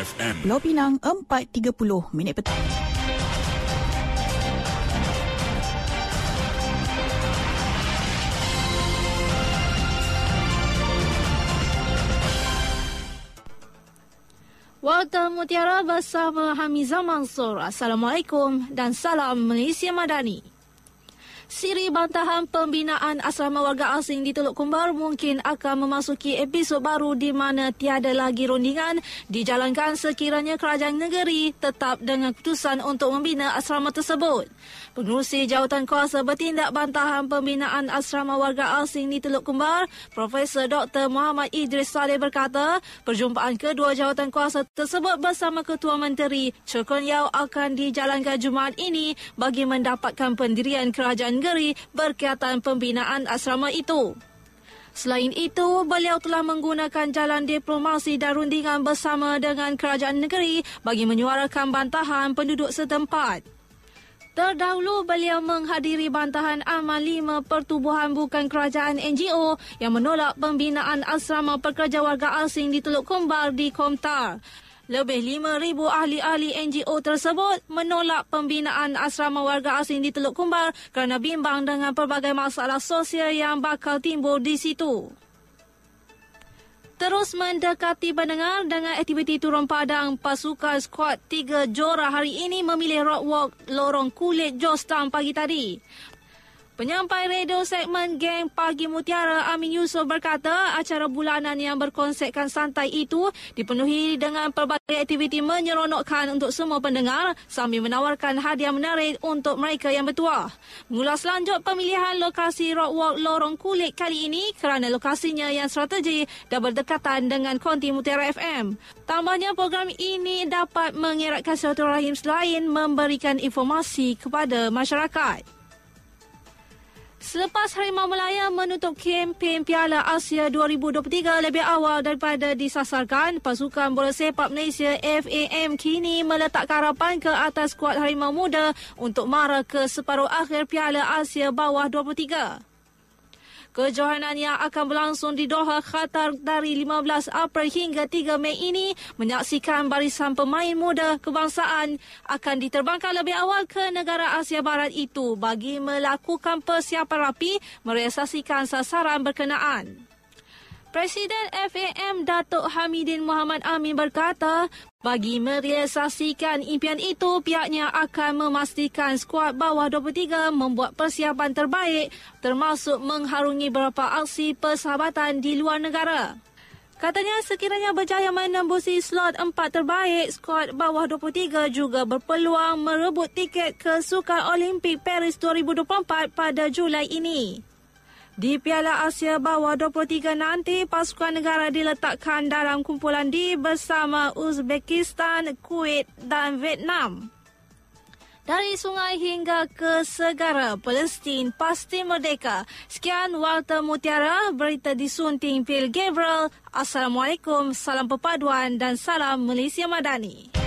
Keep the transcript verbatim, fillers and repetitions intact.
F M. Pulau Pinang, empat tiga puluh minit petang. Warta Mutiara bersama Hamizah Mansor. Assalamualaikum dan salam Malaysia Madani. Siri bantahan pembinaan asrama warga asing di Teluk Kumbar mungkin akan memasuki episod baru di mana tiada lagi rundingan dijalankan sekiranya kerajaan negeri tetap dengan keputusan untuk membina asrama tersebut. Pengerusi Jawatan Kuasa Bertindak Bantahan Pembinaan Asrama Warga Asing di Teluk Kumbar, Profesor Doktor Muhammad Idris Saleh berkata, perjumpaan kedua jawatan kuasa tersebut bersama Ketua Menteri Chow Kon Yeow akan dijalankan Jumaat ini bagi mendapatkan pendirian kerajaan negeri berkaitan pembinaan asrama itu. Selain itu, beliau telah menggunakan jalan diplomasi dan rundingan bersama dengan kerajaan negeri bagi menyuarakan bantahan penduduk setempat. Terdahulu, beliau menghadiri bantahan amal lima pertubuhan bukan kerajaan N G O yang menolak pembinaan asrama pekerja warga asing di Teluk Kumbar di Komtar. Lebih lima ribu ahli-ahli N G O tersebut menolak pembinaan asrama warga asing di Teluk Kumbar kerana bimbang dengan pelbagai masalah sosial yang bakal timbul di situ. Terus mendekati pendengar dengan aktiviti turun padang, pasukan skuad tiga Jora hari ini memilih road walk Lorong Kulit Justen pagi tadi. Penyampai radio segmen Geng Pagi Mutiara Amin Yusof berkata acara bulanan yang berkonsepkan santai itu dipenuhi dengan pelbagai aktiviti menyeronokkan untuk semua pendengar sambil menawarkan hadiah menarik untuk mereka yang bertuah. Mengulas lanjut pemilihan lokasi road walk Lorong Kulit kali ini kerana lokasinya yang strategi dan berdekatan dengan konti Mutiara F M. Tambahnya program ini dapat mengeratkan silaturahim selain memberikan informasi kepada masyarakat. Selepas Harimau Melayu menutup kempen Piala Asia dua ribu dua puluh tiga lebih awal daripada disasarkan, pasukan bola sepak Malaysia F A M kini meletakkan harapan ke atas skuad Harimau Muda untuk mara ke separuh akhir Piala Asia bawah dua puluh tiga. Kejohanan yang akan berlangsung di Doha, Qatar dari lima belas April hingga tiga Mei ini menyaksikan barisan pemain muda kebangsaan akan diterbangkan lebih awal ke negara Asia Barat itu bagi melakukan persiapan rapi merealisasikan sasaran berkenaan. Presiden F A M Datuk Hamidin Muhammad Amin berkata, bagi merealisasikan impian itu, pihaknya akan memastikan skuad bawah dua puluh tiga membuat persiapan terbaik termasuk mengharungi beberapa aksi persahabatan di luar negara. Katanya sekiranya berjaya menembusi slot empat terbaik, skuad bawah dua puluh tiga juga berpeluang merebut tiket ke Sukan Olimpik Paris dua ribu dua puluh empat pada Julai ini. Di Piala Asia bawah dua puluh tiga nanti, pasukan negara diletakkan dalam kumpulan D bersama Uzbekistan, Kuwait dan Vietnam. Dari sungai hingga ke segara, Palestin pasti merdeka. Sekian Warta Mutiara, berita disunting Phil Gabriel. Assalamualaikum, salam perpaduan dan salam Malaysia Madani.